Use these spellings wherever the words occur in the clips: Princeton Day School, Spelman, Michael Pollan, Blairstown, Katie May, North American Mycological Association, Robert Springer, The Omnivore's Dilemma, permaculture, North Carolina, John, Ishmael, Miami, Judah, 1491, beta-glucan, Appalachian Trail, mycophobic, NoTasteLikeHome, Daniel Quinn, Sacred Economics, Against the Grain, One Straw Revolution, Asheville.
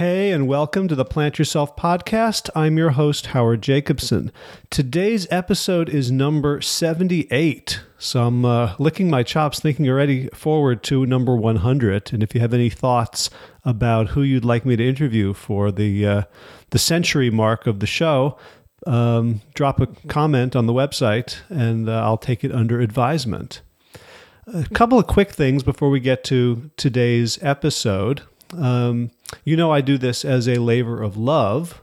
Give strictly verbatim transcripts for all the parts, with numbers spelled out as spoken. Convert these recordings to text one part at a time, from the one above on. Hey, and welcome to the Plant Yourself Podcast. I'm your host, Howard Jacobson. Today's episode is number seventy-eight. So I'm uh, licking my chops, thinking already forward to number one hundred. And if you have any thoughts about who you'd like me to interview for the uh, the century mark of the show, um, drop a comment on the website, and uh, I'll take it under advisement. A couple of quick things before we get to today's episode. Um, you know, I do this as a labor of love,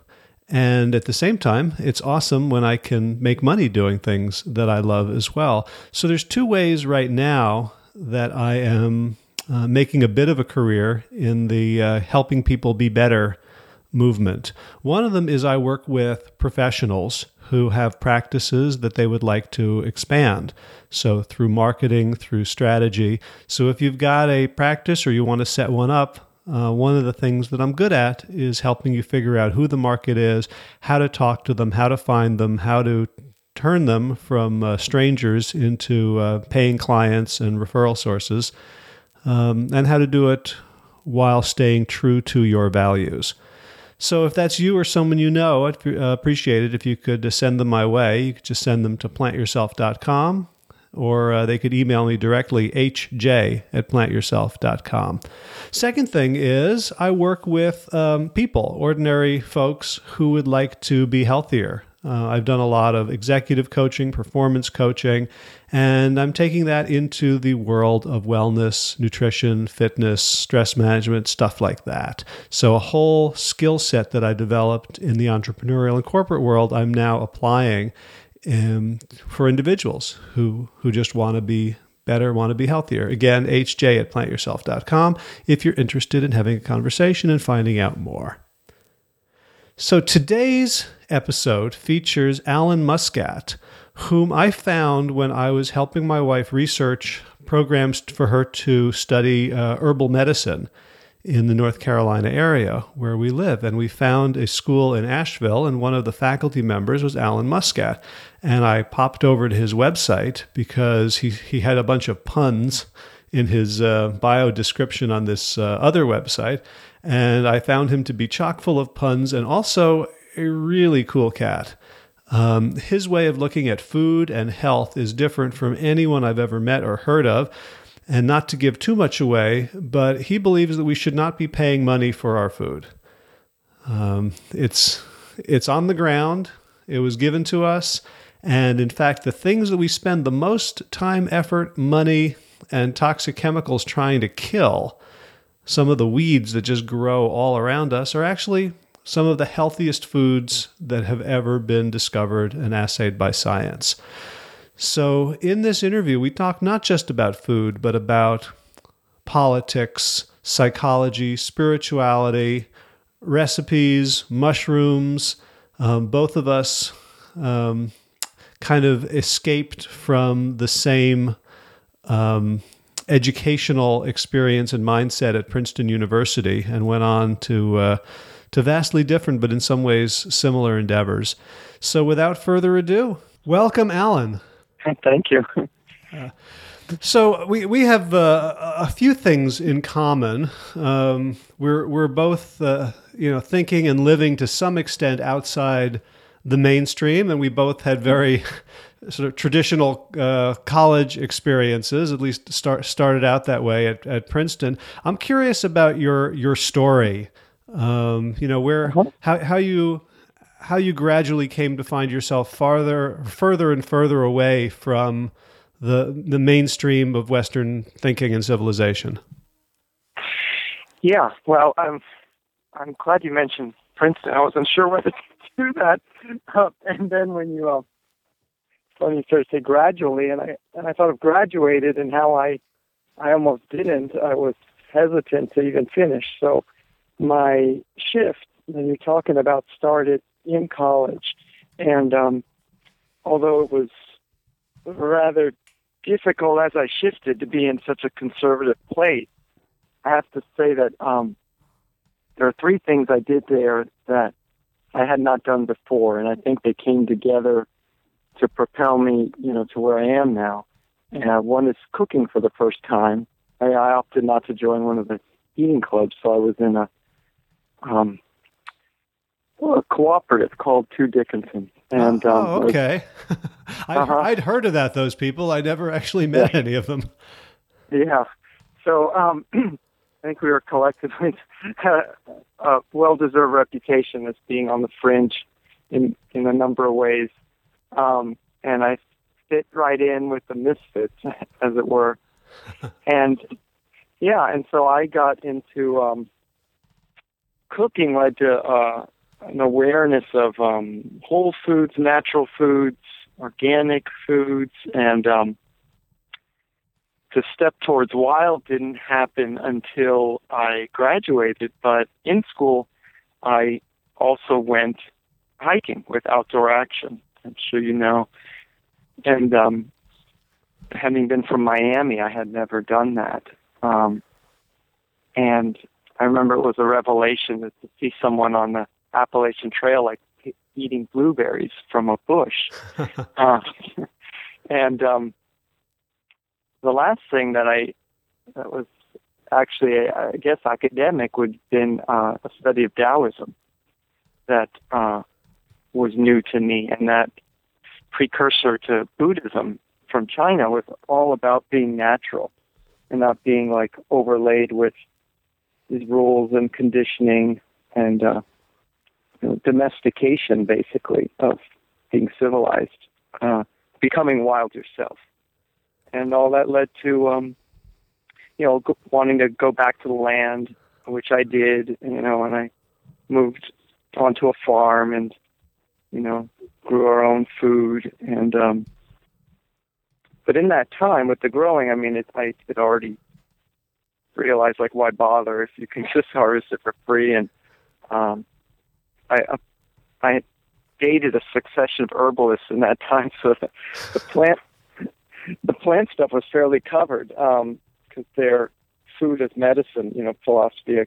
and at the same time, it's awesome when I can make money doing things that I love as well. So there's two ways right now that I am uh, making a bit of a career in the uh, helping people be better movement. One of them is I work with professionals who have practices that they would like to expand. So through marketing, through strategy. So if you've got a practice or you want to set one up, Uh, one of the things that I'm good at is helping you figure out who the market is, how to talk to them, how to find them, how to turn them from uh, strangers into uh, paying clients and referral sources, um, and how to do it while staying true to your values. So if that's you or someone you know, I'd uh, appreciate it if you could uh, send them my way. You could just send them to plant yourself dot com. Or uh, they could email me directly, h j at plant yourself dot com. Second thing is I work with um, people, ordinary folks who would like to be healthier. Uh, I've done a lot of executive coaching, performance coaching, and I'm taking that into the world of wellness, nutrition, fitness, stress management, stuff like that. So a whole skill set that I developed in the entrepreneurial and corporate world, I'm now applying Um, for individuals who, who just want to be better, want to be healthier. Again, h j at plant yourself dot com if you're interested in having a conversation and finding out more. So today's episode features Alan Muscat, whom I found when I was helping my wife research programs for her to study uh, herbal medicine in the North Carolina area where we live. And we found a school in Asheville, and one of the faculty members was Alan Muscat. And I popped over to his website because he, he had a bunch of puns in his uh, bio description on this uh, other website. And I found him to be chock full of puns and also a really cool cat. Um, his way of looking at food and health is different from anyone I've ever met or heard of. And not to give too much away, but he believes that we should not be paying money for our food. Um, it's it's on the ground. It was given to us. And in fact, the things that we spend the most time, effort, money, and toxic chemicals trying to kill, some of the weeds that just grow all around us, are actually some of the healthiest foods that have ever been discovered and assayed by science. So in this interview, we talk not just about food, but about politics, psychology, spirituality, recipes, mushrooms. Um, both of us um, kind of escaped from the same um, educational experience and mindset at Princeton University and went on to uh, to vastly different, but in some ways similar endeavors. So without further ado, welcome, Alan. Thank you. uh, so we we have uh, a few things in common. Um, we're we're both uh, you know thinking and living to some extent outside the mainstream, and we both had very sort of traditional uh, college experiences. At least start started out that way at, at Princeton. I'm curious about your your story. Um, you know where uh-huh. how how you. how you gradually came to find yourself farther, further and further away from the the mainstream of Western thinking and civilization. Yeah, well, I'm, I'm glad you mentioned Princeton. I wasn't sure whether to do that. Uh, and then when you, uh, funny sort of say gradually, and I and I thought of graduated and how I, I almost didn't. I was hesitant to even finish. So my shift that you're talking about started in college, and um, although it was rather difficult as I shifted to be in such a conservative place, I have to say that um, there are three things I did there that I had not done before, and I think they came together to propel me, you know, to where I am now. And uh, one is cooking for the first time. I, I opted not to join one of the eating clubs, so I was in a um, a cooperative called Two Dickinsons. And, um, oh, okay. Was, I'd, uh-huh. I'd heard of that, those people. I never actually met yeah. any of them. Yeah. So um, I think we were collectively had a well-deserved reputation as being on the fringe in, in a number of ways. Um, and I fit right in with the misfits, as it were. And, yeah, and so I got into um, cooking led to uh, an awareness of um, whole foods, natural foods, organic foods, and um, the step towards wild didn't happen until I graduated. But in school, I also went hiking with Outdoor Action. I'm sure you know. And um, having been from Miami, I had never done that. Um, and I remember it was a revelation that to see someone on the Appalachian Trail like eating blueberries from a bush. uh, and um, the last thing that I, that was actually, I guess, academic would have been uh, a study of Taoism that uh, was new to me, and that precursor to Buddhism from China was all about being natural and not being like overlaid with these rules and conditioning and uh, you know, domestication, basically, of being civilized, uh, becoming wild yourself. And all that led to, um, you know, go- wanting to go back to the land, which I did, you know, and I moved onto a farm and, you know, grew our own food. And um, but in that time with the growing, I mean, it, I had already realized, like, why bother if you can just harvest it for free? And um, I uh, I dated a succession of herbalists in that time, so the, the plant the plant stuff was fairly covered because um, their food as medicine, you know, philosophy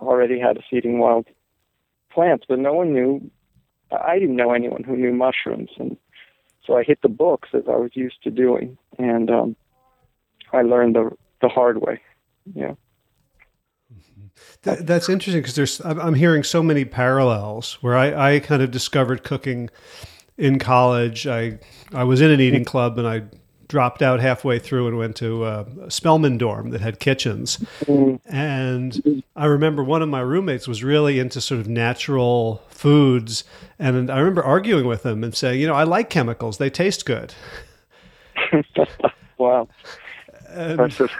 already had us eating wild plants, but no one knew. I didn't know anyone who knew mushrooms, and so I hit the books as I was used to doing, and um, I learned the the hard way. Yeah, that, that's interesting because there's I'm hearing so many parallels where I, I kind of discovered cooking in college. I I was in an eating club and I dropped out halfway through and went to a Spelman dorm that had kitchens, and I remember one of my roommates was really into sort of natural foods, and I remember arguing with him and saying, you know, I like chemicals; they taste good. Wow! And,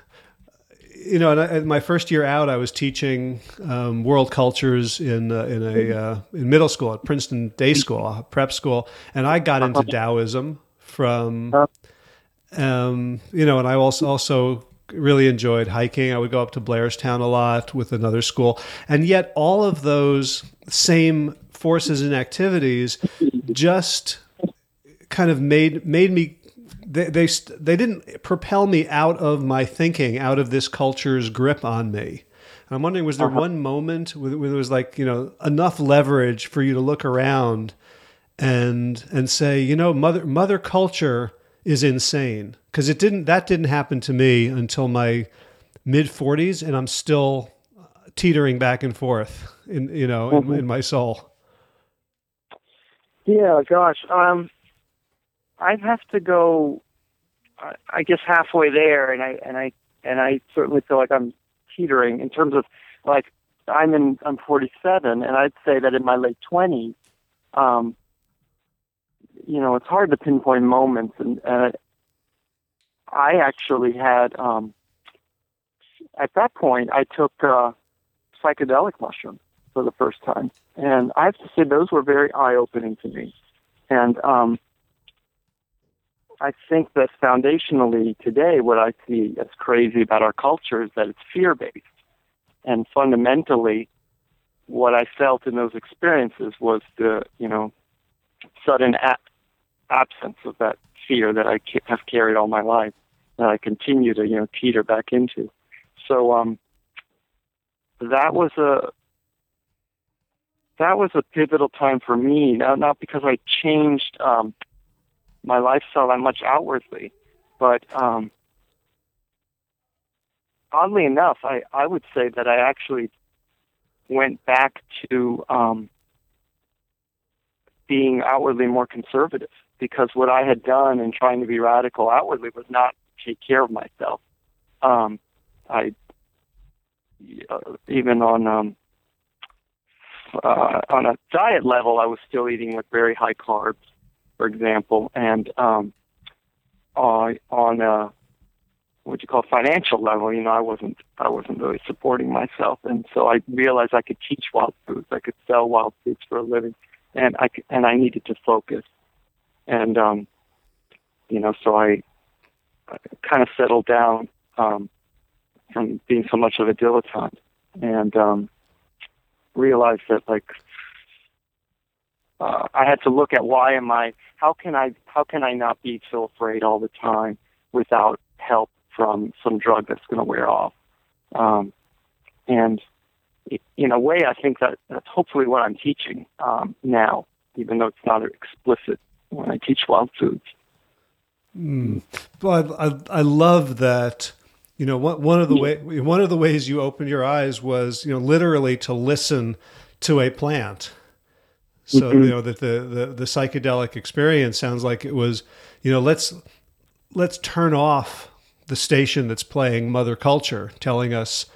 you know, and, I, and my first year out, I was teaching um, world cultures in uh, in a uh, in middle school at Princeton Day School, prep school, and I got into Taoism from. Um, you know, and I also also really enjoyed hiking. I would go up to Blairstown a lot with another school. And yet all of those same forces and activities just kind of made made me, they they, they didn't propel me out of my thinking, out of this culture's grip on me. And I'm wondering, was there uh-huh. one moment where there was like, you know, enough leverage for you to look around and and say, you know, mother mother culture is insane? Because it didn't, that didn't happen to me until my mid forties, and I'm still teetering back and forth in, you know, mm-hmm. in, in my soul. Yeah, gosh. Um, I'd have to go, I guess, halfway there. And I, and I, and I certainly feel like I'm teetering in terms of like, I'm in, I'm forty-seven, and I'd say that in my late twenties, um, you know, it's hard to pinpoint moments, and, and I actually had, um, at that point, I took uh, psychedelic mushrooms for the first time, and I have to say those were very eye-opening to me, and um, I think that foundationally today, what I see as crazy about our culture is that it's fear-based, and fundamentally, what I felt in those experiences was the, you know, sudden a- absence of that fear that I ca- have carried all my life, that I continue to, you know, teeter back into. So um, that was a that was a pivotal time for me. Now, not because I changed um, my lifestyle that much outwardly, but um, oddly enough, I, I would say that I actually went back to um, being outwardly more conservative, because what I had done in trying to be radical outwardly was not take care of myself. Um, I uh, even on um, uh, on a diet level, I was still eating like very high carbs, for example, and um, uh, on a what you call financial level, you know, I wasn't I wasn't really supporting myself, and so I realized I could teach wild foods, I could sell wild foods for a living, and I could, and I needed to focus, and um, you know, so I, I kind of settled down um, from being so much of a dilettante, and um, realized that like uh, I had to look at why am I how can I how can I not be so afraid all the time without help from some drug that's going to wear off. Um, and in a way, I think that that's hopefully what I'm teaching um, now, even though it's not explicit when I teach wild foods. Mm. Well, I, I love that. You know, one of the way one of the ways you opened your eyes was, you know, literally to listen to a plant. So, mm-hmm. you know, that the, the, the psychedelic experience sounds like it was, you know, let's let's turn off the station that's playing Mother Culture, telling us,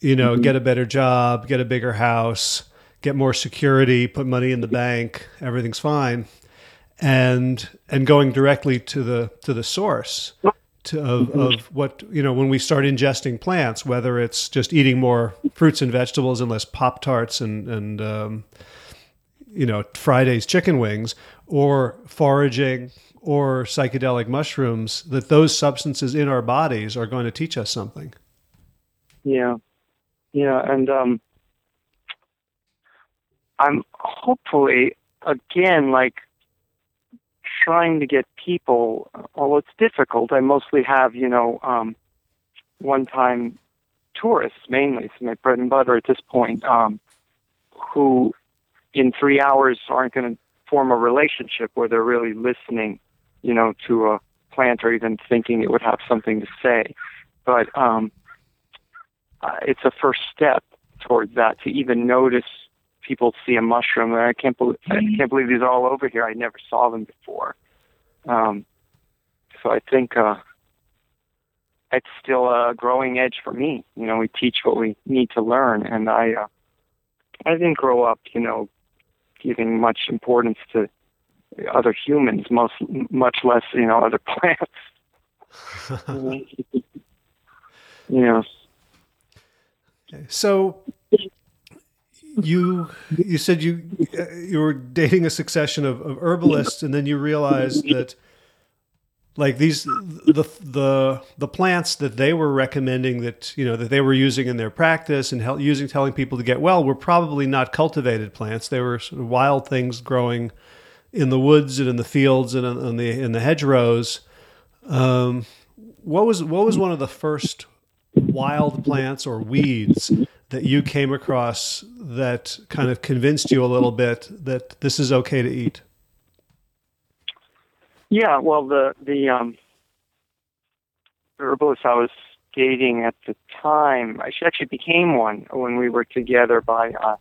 you know, mm-hmm. get a better job, get a bigger house, get more security, put money in the bank, everything's fine, and and going directly to the to the source to, of, mm-hmm. of what, you know, when we start ingesting plants, whether it's just eating more fruits and vegetables and less Pop-Tarts and and um, you know, Friday's chicken wings, or foraging, or psychedelic mushrooms, that those substances in our bodies are going to teach us something. Yeah. Yeah. And um, I'm hopefully, again, like trying to get people, although it's difficult, I mostly have, you know, um, one-time tourists, mainly, it's my bread and butter at this point, um, who in three hours aren't going to form a relationship where they're really listening, you know, to a plant or even thinking it would have something to say. But um, uh, it's a first step towards that, to even notice people see a mushroom. I can't believe, I can't believe these are all over here. I never saw them before. Um, so I think uh, it's still a growing edge for me. You know, we teach what we need to learn. And I, uh, I didn't grow up, you know, giving much importance to other humans, most, much less, you know, other plants. you know. So you you said you you were dating a succession of, of herbalists, and then you realized that like these the the the plants that they were recommending, that, you know, that they were using in their practice and help, using telling people to get well, were probably not cultivated plants. They were sort of wild things growing in the woods and in the fields and in the in the hedgerows. Um, what was what was one of the first wild plants or weeds that you came across that kind of convinced you a little bit that this is okay to eat? Yeah, well, the the um, herbalist I was dating at the time, I actually became one when we were together by, uh,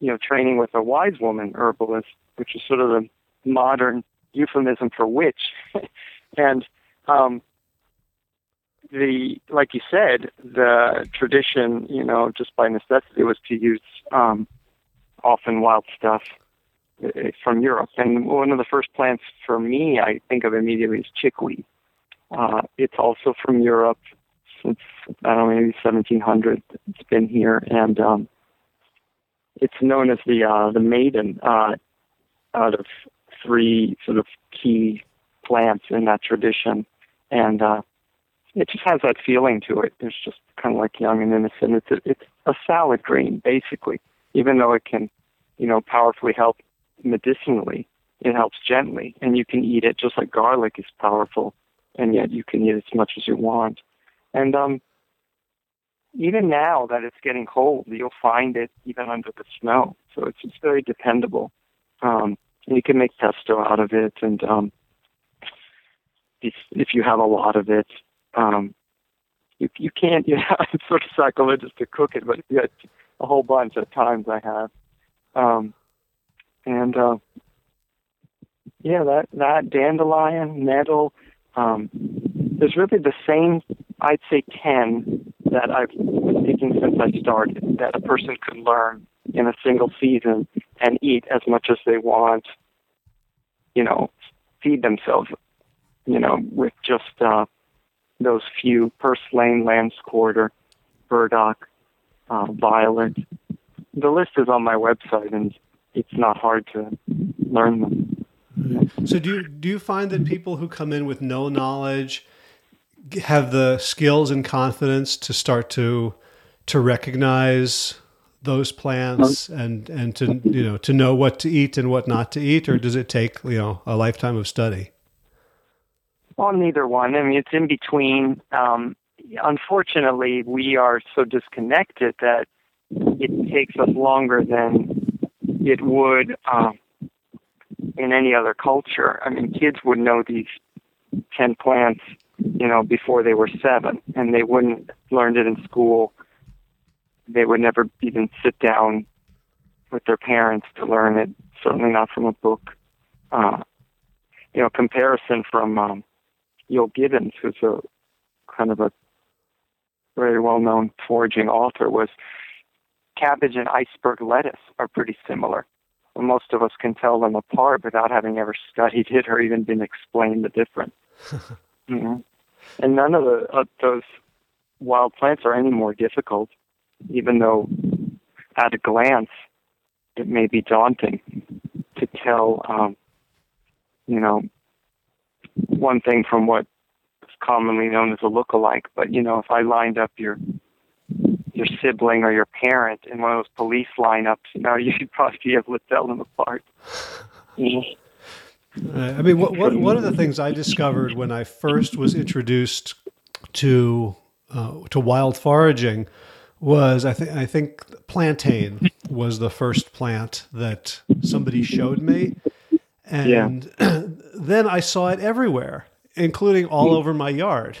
you know, training with a wise woman herbalist, which is sort of the modern euphemism for witch. And um, the like you said, the tradition, you know, just by necessity, was to use um, often wild stuff from Europe. And one of the first plants for me I think of immediately is chickweed. Uh, it's also from Europe since, I don't know, maybe seventeen hundred. It's been here, and um, it's known as the uh, the maiden uh, out of three sort of key plants in that tradition. And uh, it just has that feeling to it. It's just kind of like young and innocent. It's a, it's a salad green, basically, even though it can, you know, powerfully help medicinally. It helps gently, and you can eat it just like garlic is powerful, and yet you can eat as much as you want. And um, even now that it's getting cold, you'll find it even under the snow. So it's it's very dependable. Um, and you can make pesto out of it, and um, if, if you have a lot of it, um, you you can't. You know, it's sort of sacrilegious to cook it, but if you had a whole bunch at times I have. Um, and, uh, yeah, that, that dandelion, nettle, um, there's really the same, I'd say ten that I've been taking since I started, that a person could learn in a single season and eat as much as they want, you know, feed themselves, you know, with just uh, those few purslane, lamb's quarter, burdock, uh, violet. The list is on my website, and it's not hard to learn them. So do you, do you find that people who come in with no knowledge have the skills and confidence to start to to recognize those plants and, and to, you know, to know what to eat and what not to eat, or does it take, you know, a lifetime of study? Well, neither one. I mean, it's in between. Um, unfortunately, we are so disconnected that it takes us longer than it would um, in any other culture. I mean, kids would know these ten plants, you know, before they were seven, and they wouldn't learn it in school. They would never even sit down with their parents to learn it, certainly not from a book. Uh, you know, comparison from um, Yul Gibbons, who's a kind of a very well-known foraging author, was cabbage and iceberg lettuce are pretty similar. Well, most of us can tell them apart without having ever studied it or even been explained the difference. You know? And none of the, uh, those wild plants are any more difficult, even though at a glance it may be daunting to tell, um, you know, one thing from what is commonly known as a lookalike. But, you know, if I lined up your your sibling or your parent in one of those police lineups, you know, you should probably be able to tell them apart. Yeah. Uh, I mean, what, what, one of the things I discovered when I first was introduced to uh, to wild foraging was I think I think plantain was the first plant that somebody showed me, and yeah. Then I saw it everywhere, including all over my yard.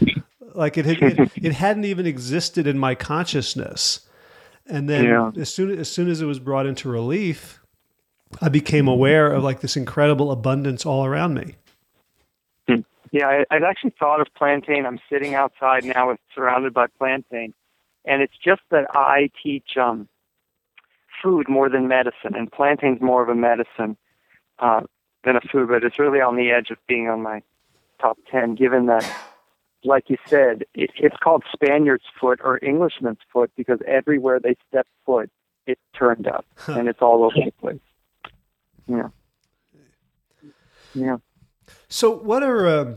Like it had, it, it hadn't even existed in my consciousness, and then yeah. as soon as soon as it was brought into relief, I became aware of like this incredible abundance all around me. Yeah, I, I'd actually thought of plantain. I'm sitting outside now, it's surrounded by plantain. And it's just that I teach um, food more than medicine, and plantain's more of a medicine uh, than a food, but it's really on the edge of being on my top ten, given that, like you said, it, it's called Spaniard's foot or Englishman's foot because everywhere they step foot, it turned up, and it's all over the place. Yeah. Yeah. So what are uh,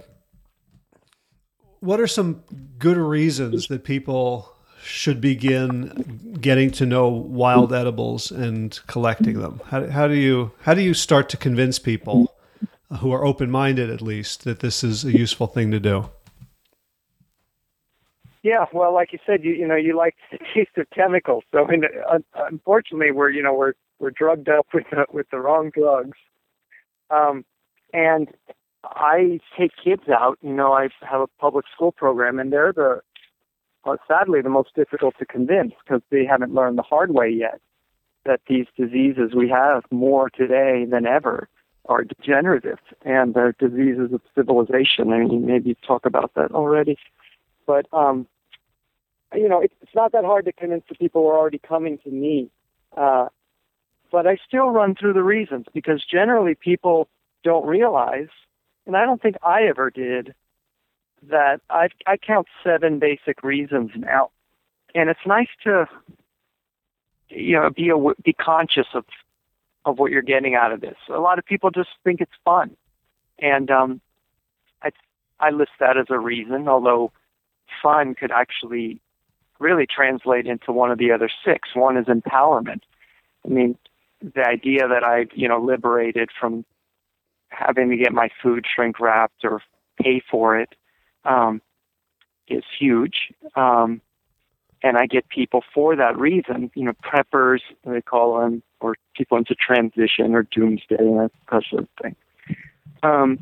what are some good reasons that people should begin getting to know wild edibles and collecting them? How, how do you how do you start to convince people who are open-minded, at least, that this is a useful thing to do? Yeah, well, like you said, you you know you like the taste of chemicals, so in, uh, unfortunately we're you know we're we're drugged up with the, with the wrong drugs, um, and I take kids out. You know, I have a public school program, and they're the Well, sadly, the most difficult to convince because they haven't learned the hard way yet that these diseases we have more today than ever are degenerative and they're diseases of civilization. I mean, maybe you talk about that already. But, um, you know, it's, it's not that hard to convince the people who are already coming to me. Uh, but I still run through the reasons because generally people don't realize, and I don't think I ever did, that I I count seven basic reasons now, and it's nice to you know be aw- be conscious of of what you're getting out of this. A lot of people just think it's fun, and um, I I list that as a reason. Although fun could actually really translate into one of the other six. One is empowerment. I mean, the idea that I you know liberated from having to get my food shrink wrapped or pay for it. Um, is huge, um, and I get people for that reason. You know, preppers they call them, or people into transition or doomsday and that sort of thing. Um,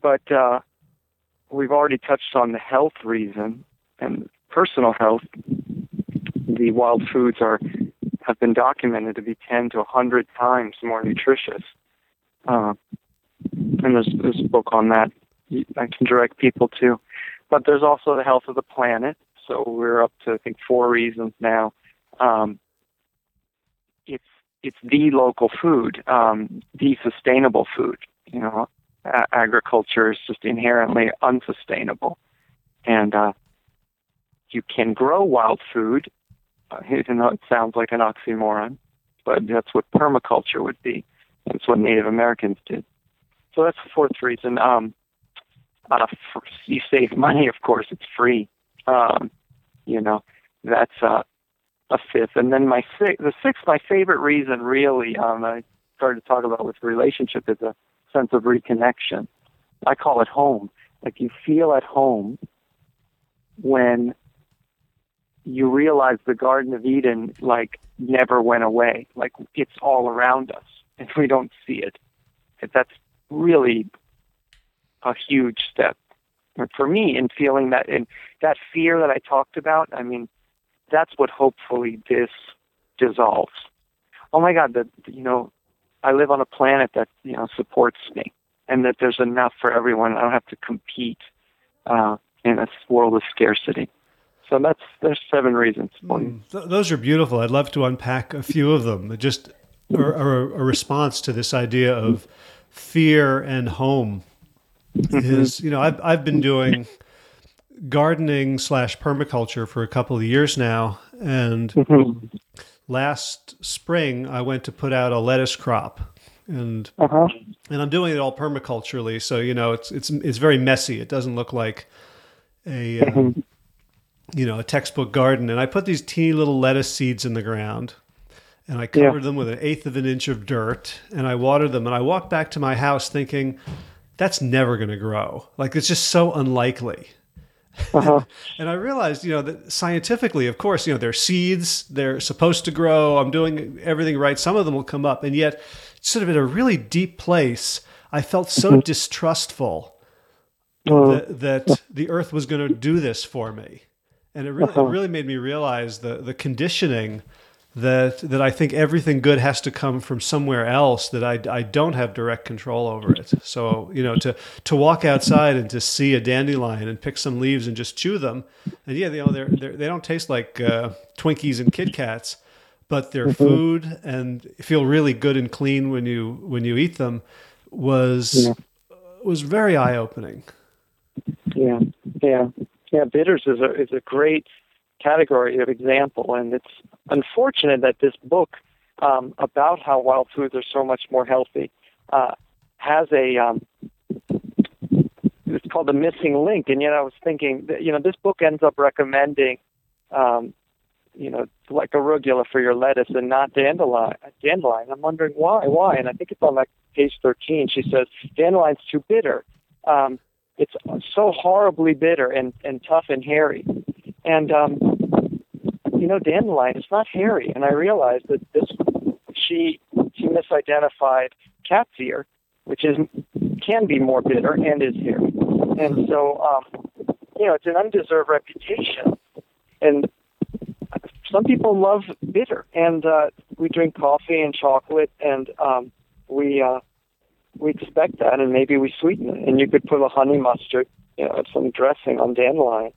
but uh, we've already touched on the health reason and personal health. The wild foods are have been documented to be ten to one hundred times more nutritious. Uh, and there's, there's a book on that I can direct people to. But there's also the health of the planet. So we're up to, I think, four reasons now. Um, it's it's the local food, um, the sustainable food. You know, a- agriculture is just inherently unsustainable. And uh, you can grow wild food. Uh, it, it sounds like an oxymoron, but that's what permaculture would be. That's what Native Americans did. So that's the fourth reason. Um, uh, for, you save money, of course. It's free. Um, you know, that's uh, a fifth. And then my sixth, the sixth, my favorite reason, really, um, I started to talk about with relationship is a sense of reconnection. I call it home. Like you feel at home when you realize the Garden of Eden, like, never went away. Like, it's all around us, and we don't see it. That's really a huge step for me in feeling that, and that fear that I talked about, I mean, that's what hopefully this dissolves. Oh my God, that, you know, I live on a planet that, you know, supports me, and that there's enough for everyone. I don't have to compete uh, in a world of scarcity. So that's, there's seven reasons. Mm, th- those are beautiful. I'd love to unpack a few of them. Just a, a, a response to this idea of fear and home. Is, you know, I've, I've been doing gardening slash permaculture for a couple of years now. And mm-hmm. last spring, I went to put out a lettuce crop and, uh-huh. and I'm doing it all permaculturally. So, you know, it's, it's, it's very messy. It doesn't look like a, mm-hmm. um, you know, a textbook garden. And I put these teeny little lettuce seeds in the ground and I covered yeah. them with an eighth of an inch of dirt and I watered them. And I walked back to my house thinking, that's never going to grow. Like, it's just so unlikely. Uh-huh. And I realized, you know, that scientifically, of course, you know, they're seeds, they're supposed to grow. I'm doing everything right. Some of them will come up. And yet, sort of in a really deep place, I felt so mm-hmm. distrustful uh-huh. that, that the earth was going to do this for me. And it really, uh-huh. it really made me realize the, the conditioning that that I think everything good has to come from somewhere else, that I, I don't have direct control over it. So, you know, to, to walk outside and to see a dandelion and pick some leaves and just chew them. And yeah, you know, they're, they're, they don't taste like uh, Twinkies and Kit Kats, but they're food and feel really good and clean when you when you eat them was, yeah. was very eye-opening. Yeah, yeah. Yeah, bitters is a is a great category of example, and it's unfortunate that this book um, about how wild foods are so much more healthy uh, has a um, it's called The Missing Link. And yet I was thinking that, you know, this book ends up recommending um, you know, like a arugula for your lettuce and not dandelion. Dandelion. I'm wondering why. Why? And I think it's on like page thirteen. She says dandelion's too bitter. Um, It's so horribly bitter and, and tough and hairy. And, um, you know, dandelion, it's not hairy. And I realized that this she she misidentified cat's ear, which is can be more bitter and is hairy. And so, um, you know, it's an undeserved reputation. And some people love bitter. And uh, we drink coffee and chocolate, and um, we... Uh, We expect that, and maybe we sweeten it. And you could put a honey mustard, you know, some dressing on dandelion.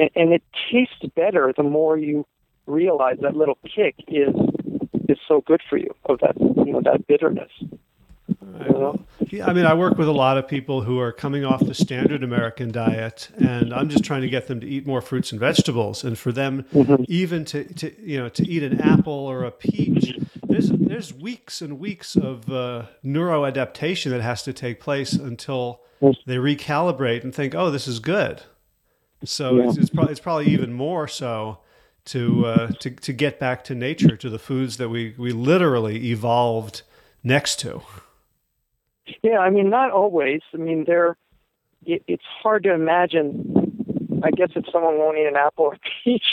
And, and it tastes better the more you realize that little kick is is so good for you, of that, you know, that bitterness. You know? Yeah, I mean, I work with a lot of people who are coming off the standard American diet, and I'm just trying to get them to eat more fruits and vegetables. And for them, mm-hmm. even to, to, you know, to eat an apple or a peach, There's there's weeks and weeks of uh, neuroadaptation that has to take place until they recalibrate and think, oh, this is good. So yeah. it's it's, pro- it's probably even more so to uh, to to get back to nature, to the foods that we, we literally evolved next to. Yeah, I mean, not always. I mean, there it, it's hard to imagine. I guess if someone won't eat an apple or peach,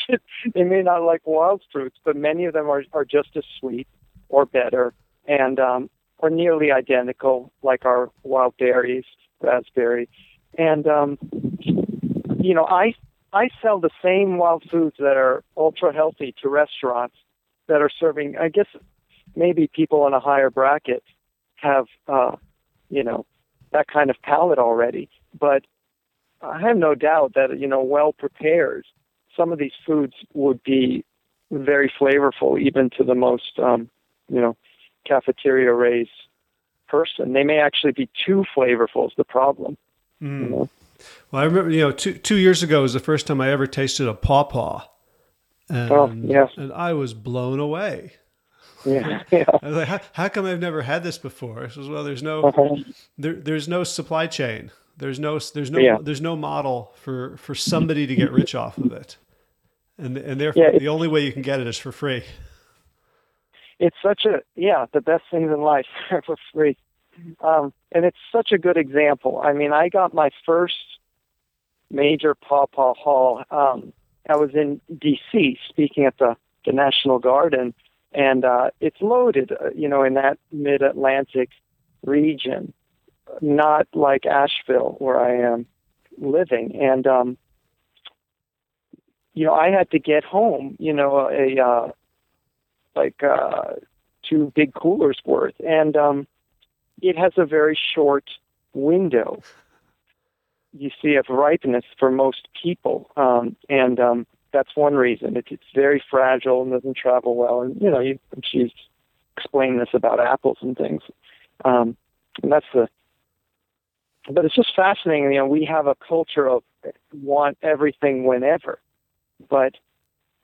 they may not like wild fruits, but many of them are, are just as sweet or better, and um, are nearly identical, like our wild berries, raspberry. And, um, you know, I I sell the same wild foods that are ultra healthy to restaurants that are serving, I guess maybe people in a higher bracket have, uh, you know, that kind of palate already. But I have no doubt that, you know, well prepared, some of these foods would be very flavorful, even to the most, um, you know, cafeteria raised person. They may actually be too flavorful is the problem. Mm. You know? Well, I remember, you know, two two years ago was the first time I ever tasted a pawpaw. And, oh, yes. And I was blown away. Yeah, yeah. I was like, how, how come I've never had this before? I says, well, there's no, uh-huh. there, there's no supply chain. There's no, there's no, yeah. there's no model for, for somebody to get rich off of it. And and therefore yeah, the only way you can get it is for free. It's such a, yeah, the best things in life are for free. Um, and it's such a good example. I mean, I got my first major pawpaw haul. Um, I was in D C speaking at the, the National Garden, and uh, it's loaded, uh, you know, in that mid-Atlantic region, not like Asheville where I am living. And, um, you know, I had to get home, you know, a uh, like uh, two big coolers worth. And um, it has a very short window, you see, of ripeness for most people. Um, and um, that's one reason. It, it's very fragile and doesn't travel well. And, you know, you, she's explained this about apples and things. Um, and that's the... But it's just fascinating. You know, we have a culture of want everything whenever. But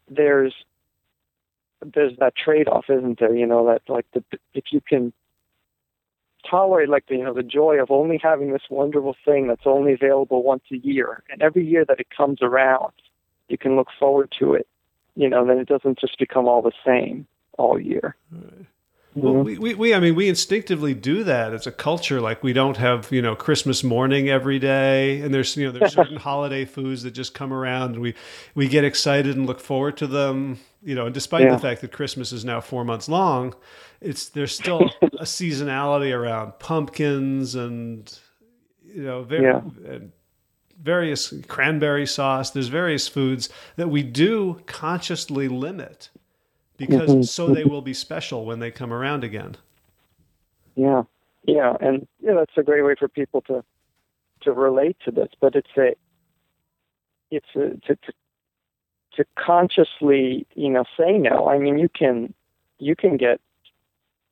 there's there's that trade-off, isn't there? You know, that like the if you can tolerate like the you know the joy of only having this wonderful thing that's only available once a year, and every year that it comes around, you can look forward to it. You know, then it doesn't just become all the same all year. Right. Well, mm-hmm. we, we, we, I mean, we instinctively do that as a culture. Like we don't have, you know, Christmas morning every day, and there's, you know, there's certain holiday foods that just come around, and we, we get excited and look forward to them, you know, and despite yeah. the fact that Christmas is now four months long, it's, there's still a seasonality around pumpkins and, you know, very, yeah. and various cranberry sauce. There's various foods that we do consciously limit, because mm-hmm. so they will be special when they come around again. Yeah, yeah, and yeah, you know, that's a great way for people to to relate to this. But it's a it's a, to, to to consciously, you know, say no. I mean, you can you can get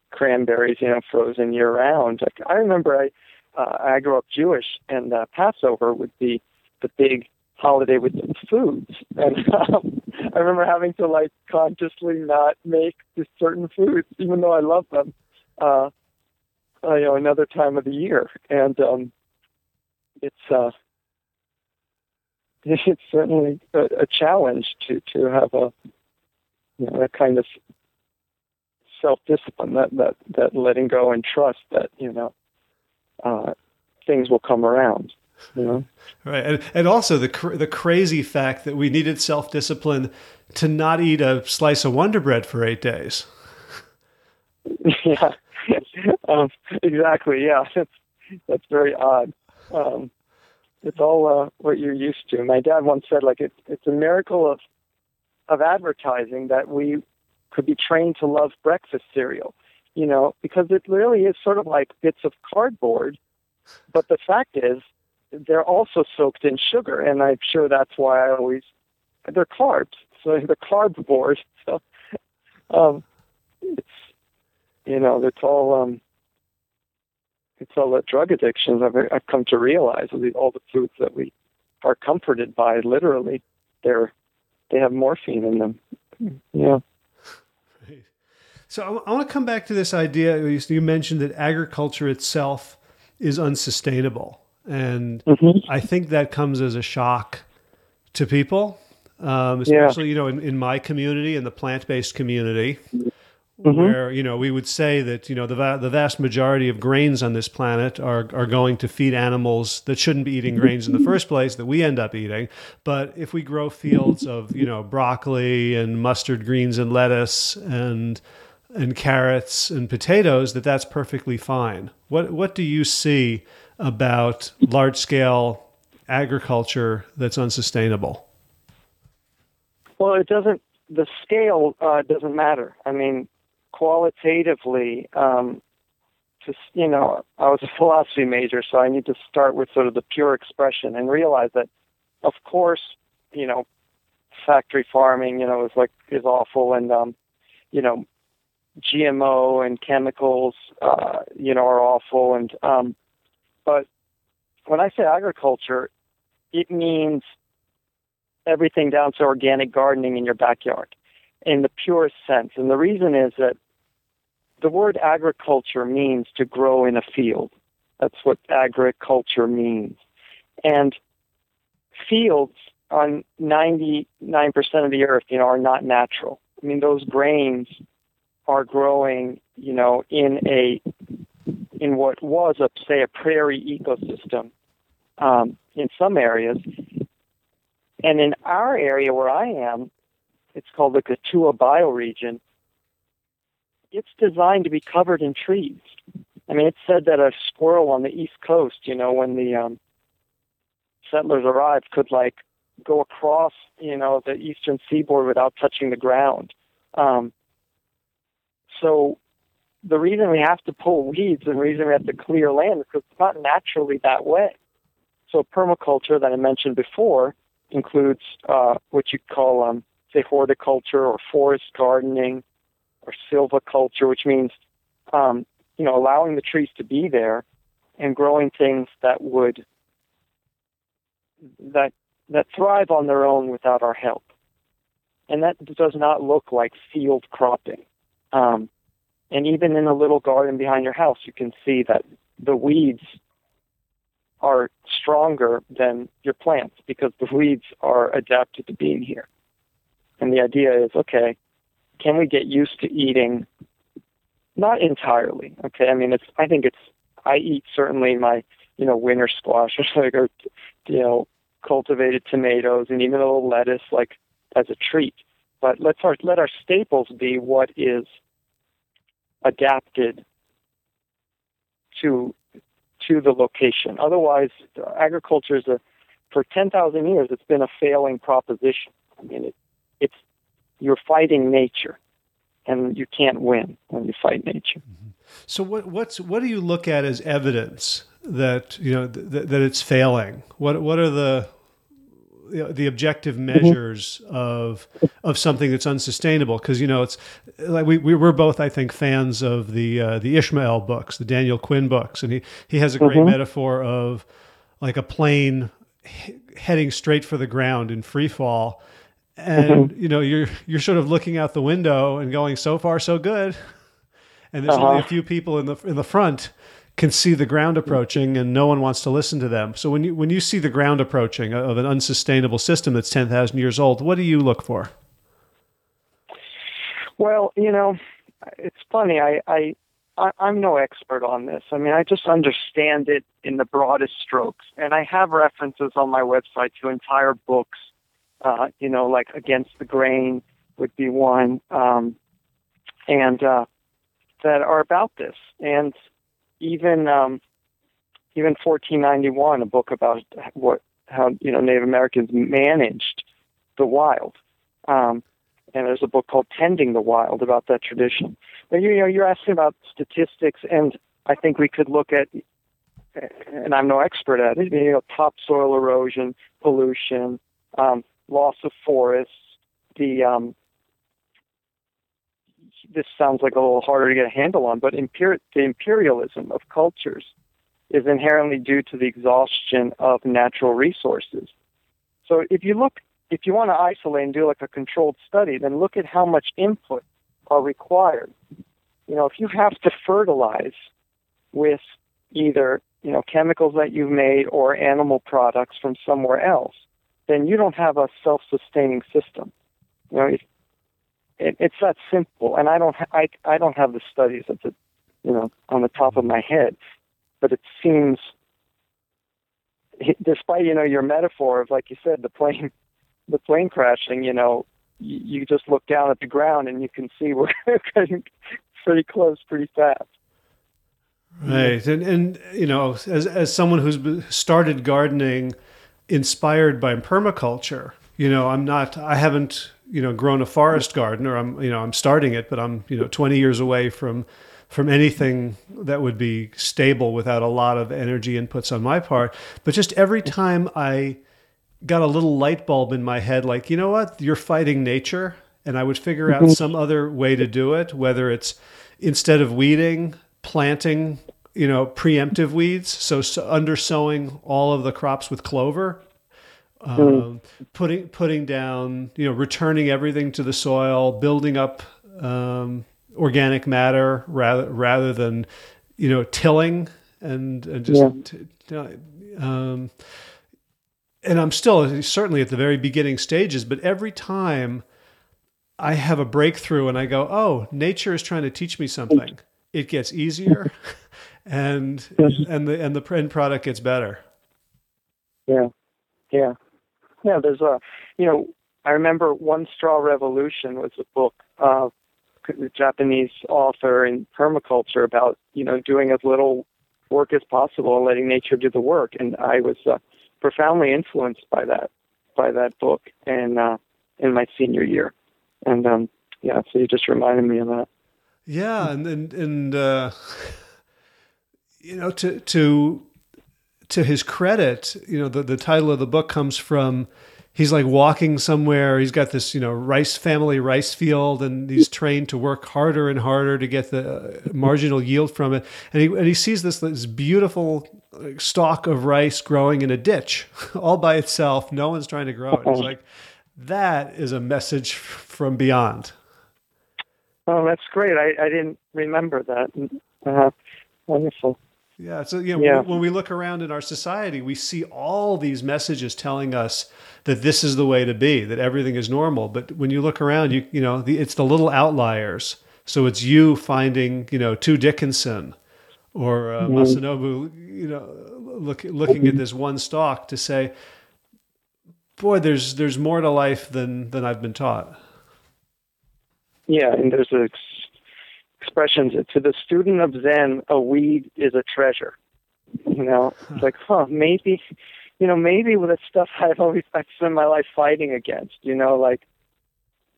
cranberries, you know, frozen year round. Like I remember, I uh, I grew up Jewish, and uh, Passover would be the big holiday with some foods, and um, I remember having to like consciously not make certain foods, even though I love them, uh, uh, you know, another time of the year. And um, it's uh, it's certainly a, a challenge to to have a you know that kind of self-discipline, that that that letting go and trust that you know uh, things will come around. You know? Right, and and also the cr- the crazy fact that we needed self-discipline to not eat a slice of Wonder Bread for eight days. Yeah, um, exactly. Yeah, that's, that's very odd. Um, it's all uh, what you're used to. My dad once said, like, it, it's a miracle of of advertising that we could be trained to love breakfast cereal. You know, because it really is sort of like bits of cardboard. But the fact is, they're also soaked in sugar, and I'm sure that's why I always, they're carbs, so they're cardboard. So, um, it's, you know, it's all, um, it's all the drug addictions I've, I've come to realize, all the foods that we are comforted by, literally, they're, they have morphine in them. Yeah. Right. So I want to come back to this idea, you mentioned that agriculture itself is unsustainable. And mm-hmm. I think that comes as a shock to people, um, especially, yeah. you know, in, in my community, in the plant-based community, mm-hmm. where, you know, we would say that, you know, the va- the vast majority of grains on this planet are, are going to feed animals that shouldn't be eating grains in the first place that we end up eating. But if we grow fields of, you know, broccoli and mustard greens and lettuce and and carrots and potatoes, that that's perfectly fine. What what do you see about large-scale agriculture that's unsustainable? Well, it doesn't the scale uh, doesn't matter. I mean, qualitatively, um, just, you know, I was a philosophy major, so I need to start with sort of the pure expression and realize that, of course, you know, factory farming, you know, is like is awful, and um, you know, G M O and chemicals, uh, you know, are awful, and um, but when I say agriculture, it means everything down to organic gardening in your backyard, in the purest sense. And the reason is that the word agriculture means to grow in a field. That's what agriculture means. And fields on ninety-nine percent of the earth, you know, are not natural. I mean, those grains are growing, you know, in a in what was, a, say, a prairie ecosystem um, in some areas. And in our area where I am, it's called the Cotulla bioregion. It's designed to be covered in trees. I mean, it's said that a squirrel on the East Coast, you know, when the um, settlers arrived, could like go across, you know, the eastern seaboard without touching the ground. Um, so the reason we have to pull weeds and the reason we have to clear land is because it's not naturally that way. So permaculture that I mentioned before includes uh, what you call, um, say, horticulture or forest gardening or silviculture, which means, um, you know, allowing the trees to be there and growing things that would, that that thrive on their own without our help. And that does not look like field cropping. Um, and even in a little garden behind your house, you can see that the weeds are stronger than your plants because the weeds are adapted to being here. And the idea is, okay, can we get used to eating? Not entirely, okay? I mean, it's. I think it's, I eat certainly my, you know, winter squash or, like, or, you know, cultivated tomatoes and even a little lettuce, like, as a treat. But let's our, let our staples be what is adapted to to the location. Otherwise, agriculture is a, for ten thousand years, it's been a failing proposition. I mean, it, it's, you're fighting nature, and you can't win when you fight nature. Mm-hmm. So what, what's, what do you look at as evidence that, you know, th- that it's failing? What, what are the, you know, the objective measures mm-hmm. of, of something that's unsustainable? Cause you know, it's like, we, we were both, I think, fans of the, uh, the Ishmael books, the Daniel Quinn books. And he, he has a great mm-hmm. metaphor of like a plane he- heading straight for the ground in free fall. And mm-hmm. you know, you're, you're sort of looking out the window and going, so far, so good. And there's uh-huh. only a few people in the, in the front can see the ground approaching, and no one wants to listen to them. So when you when you see the ground approaching of an unsustainable system that's ten thousand years old, what do you look for? Well, you know, it's funny. I, I, I, I'm no expert on this. I mean, I just understand it in the broadest strokes. And I have references on my website to entire books, uh, you know, like Against the Grain would be one, um, and uh, that are about this. And Even um, even fourteen ninety-one, a book about what how you know Native Americans managed the wild, um, and there's a book called Tending the Wild about that tradition. But you know, you're asking about statistics, and I think we could look at, and I'm no expert at it, you know, topsoil erosion, pollution, um, loss of forests, the um, this sounds like a little harder to get a handle on, but imper- the imperialism of cultures is inherently due to the exhaustion of natural resources. So if you look, if you want to isolate and do like a controlled study, then look at how much input are required. You know, if you have to fertilize with either, you know, chemicals that you've made or animal products from somewhere else, then you don't have a self-sustaining system. You know, if it's that simple, and I don't ha- I I don't have the studies at the, you know, on the top of my head, but it seems, despite you know your metaphor of, like you said, the plane, the plane crashing, you know, you, you just look down at the ground and you can see we're getting pretty close, pretty fast. Right, and and you know, as as someone who's started gardening, inspired by permaculture, you know, I'm not, I haven't. you know, grown a forest garden, or I'm, you know, I'm starting it, but I'm, you know, twenty years away from, from anything that would be stable without a lot of energy inputs on my part. But just every time I got a little light bulb in my head, like, you know what, you're fighting nature. And I would figure out some other way to do it, whether it's instead of weeding, planting, you know, preemptive weeds. So, so undersowing all of the crops with clover, um, putting, putting down, you know, returning everything to the soil, building up, um, organic matter rather, rather than, you know, tilling and, and just, yeah. t- t- um, and I'm still certainly at the very beginning stages, but every time I have a breakthrough and I go, oh, nature is trying to teach me something, it gets easier and, and the, and the end product gets better. Yeah. Yeah. Yeah. There's a, you know, I remember One Straw Revolution was a book of a Japanese author in permaculture about, you know, doing as little work as possible and letting nature do the work. And I was uh, profoundly influenced by that, by that book. And, uh, in my senior year. And, um, yeah, so you just reminded me of that. Yeah. And, and, and, uh, you know, to, to, to his credit, you know, the, the title of the book comes from, he's like walking somewhere. He's got this, you know, rice family rice field, and he's trained to work harder and harder to get the marginal yield from it. And he, and he sees this, this beautiful stalk of rice growing in a ditch all by itself. No one's trying to grow it. It's like, that is a message from beyond. Oh, that's great. I, I didn't remember that. Uh, wonderful. Yeah. So, you know, yeah. When we look around in our society, we see all these messages telling us that this is the way to be, that everything is normal. But when you look around, you, you know, the, it's the little outliers. So it's you finding, you know, Two Dickinson or uh, mm-hmm. Masanobu, you know, look, looking mm-hmm. at this one stalk to say, boy, there's there's more to life than, than I've been taught. Yeah, and there's ex- expressions to the student of Zen, a weed is a treasure. You know, huh. It's like, huh, maybe, you know, maybe with the stuff I've always I spend my life fighting against, you know, like,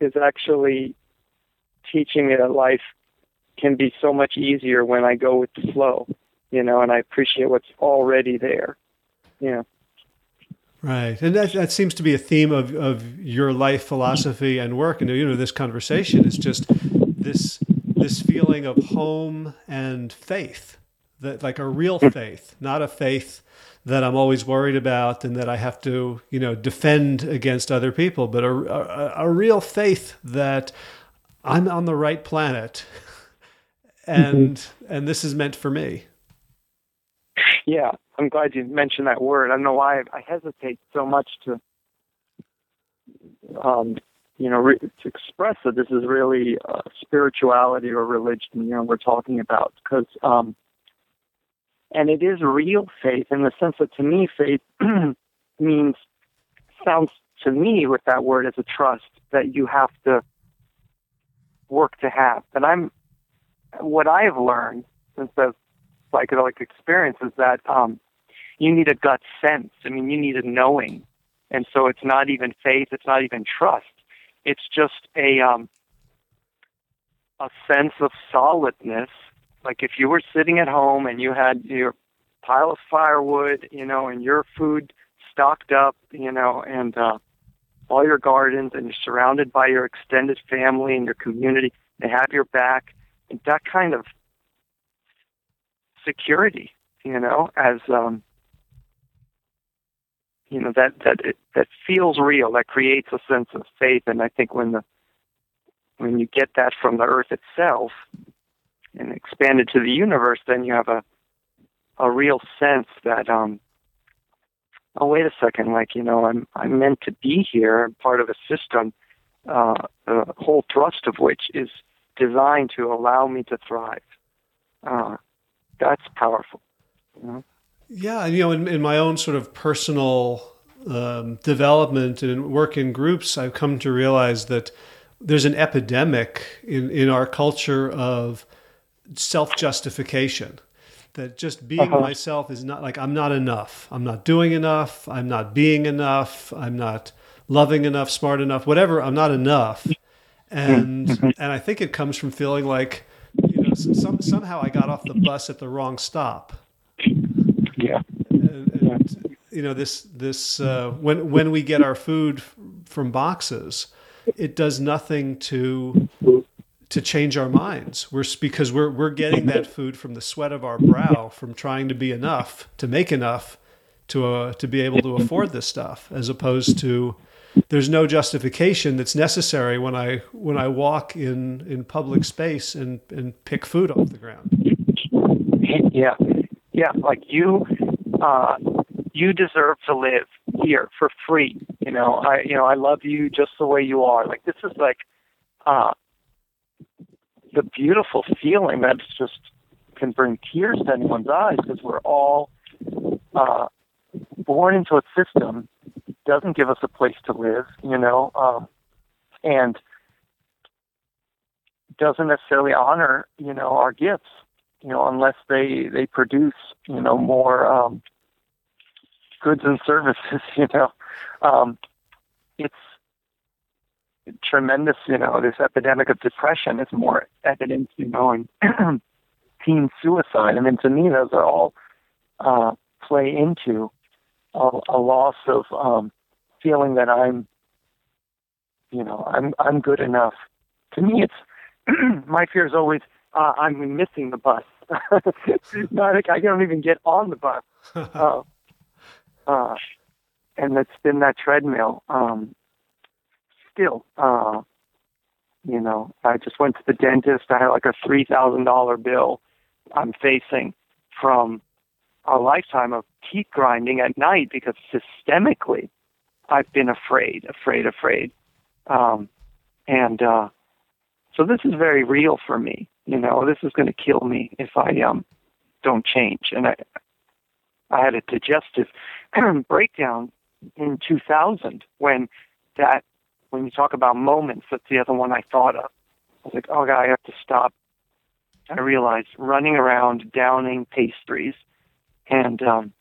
is actually teaching me that life can be so much easier when I go with the flow, you know, and I appreciate what's already there. Yeah. Right. And that, that seems to be a theme of, of your life philosophy and work. And, you know, this conversation is just this, this feeling of home and faith, that like a real faith, not a faith that I'm always worried about and that I have to, you know, defend against other people, but a, a, a real faith that I'm on the right planet and, mm-hmm. and this is meant for me. Yeah, I'm glad you mentioned that word. I don't know why I hesitate so much to, um, you know, re- to express that this is really uh, spirituality or religion, you know, we're talking about. Because, um, and it is real faith in the sense that, to me, faith means, sounds to me with that word as a trust that you have to work to have. And I'm, what I've learned since I've psychedelic experience is that um, you need a gut sense. I mean, you need a knowing. And so it's not even faith. It's not even trust. It's just a um, a sense of solidness. Like if you were sitting at home and you had your pile of firewood, you know, and your food stocked up, you know, and uh, all your gardens, and you're surrounded by your extended family and your community, they have your back, and that kind of security, you know, as um, you know, that that it, that feels real. That creates a sense of faith, and I think when the when you get that from the earth itself and expand it to the universe, then you have a a real sense that um, oh, wait a second, like you know, I'm I'm meant to be here. I'm part of a system, uh, the whole thrust of which is designed to allow me to thrive. Uh, That's powerful. You know? Yeah, you know, in, in my own sort of personal um, development and work in groups, I've come to realize that there's an epidemic in, in our culture of self-justification. That just being uh-huh. myself is not like, I'm not enough. I'm not doing enough. I'm not being enough. I'm not loving enough, smart enough, whatever. I'm not enough. And, and I think it comes from feeling like, you know, some, somehow I got off the bus at the wrong stop. Yeah. And, and, you know, this, this, uh, when, when we get our food from boxes, it does nothing to, to change our minds. We're because we're, we're getting that food from the sweat of our brow, from trying to be enough, to make enough, to, uh, to be able to afford this stuff, as opposed to there's no justification that's necessary when I, when I walk in, in public space and, and pick food off the ground. Yeah. Yeah. Like you, uh, you deserve to live here for free. You know, I, you know, I love you just the way you are. Like, this is like, uh, the beautiful feeling that's just can bring tears to anyone's eyes, because we're all, uh, born into a system doesn't give us a place to live, you know, um, and doesn't necessarily honor, you know, our gifts, you know, unless they, they produce, you know, more, um, goods and services, you know, um, it's tremendous, you know, this epidemic of depression is more evident, you know, and teen suicide. I mean, to me, those are all, uh, play into a, a loss of um, feeling that I'm, you know, I'm I'm good enough. To me, it's my fear is always uh, I'm missing the bus. Not, I don't even get on the bus, uh, uh, and it's been that treadmill. Um, still, uh, you know, I just went to the dentist. I had like a three thousand dollar bill I'm facing from a lifetime of teeth grinding at night, because systemically I've been afraid, afraid, afraid. Um, and, uh, so this is very real for me. You know, this is going to kill me if I, um, don't change. And I, I had a digestive breakdown in two thousand when that, when you talk about moments, that's the other one I thought of. I was like, oh God, I have to stop. I realized running around downing pastries and um,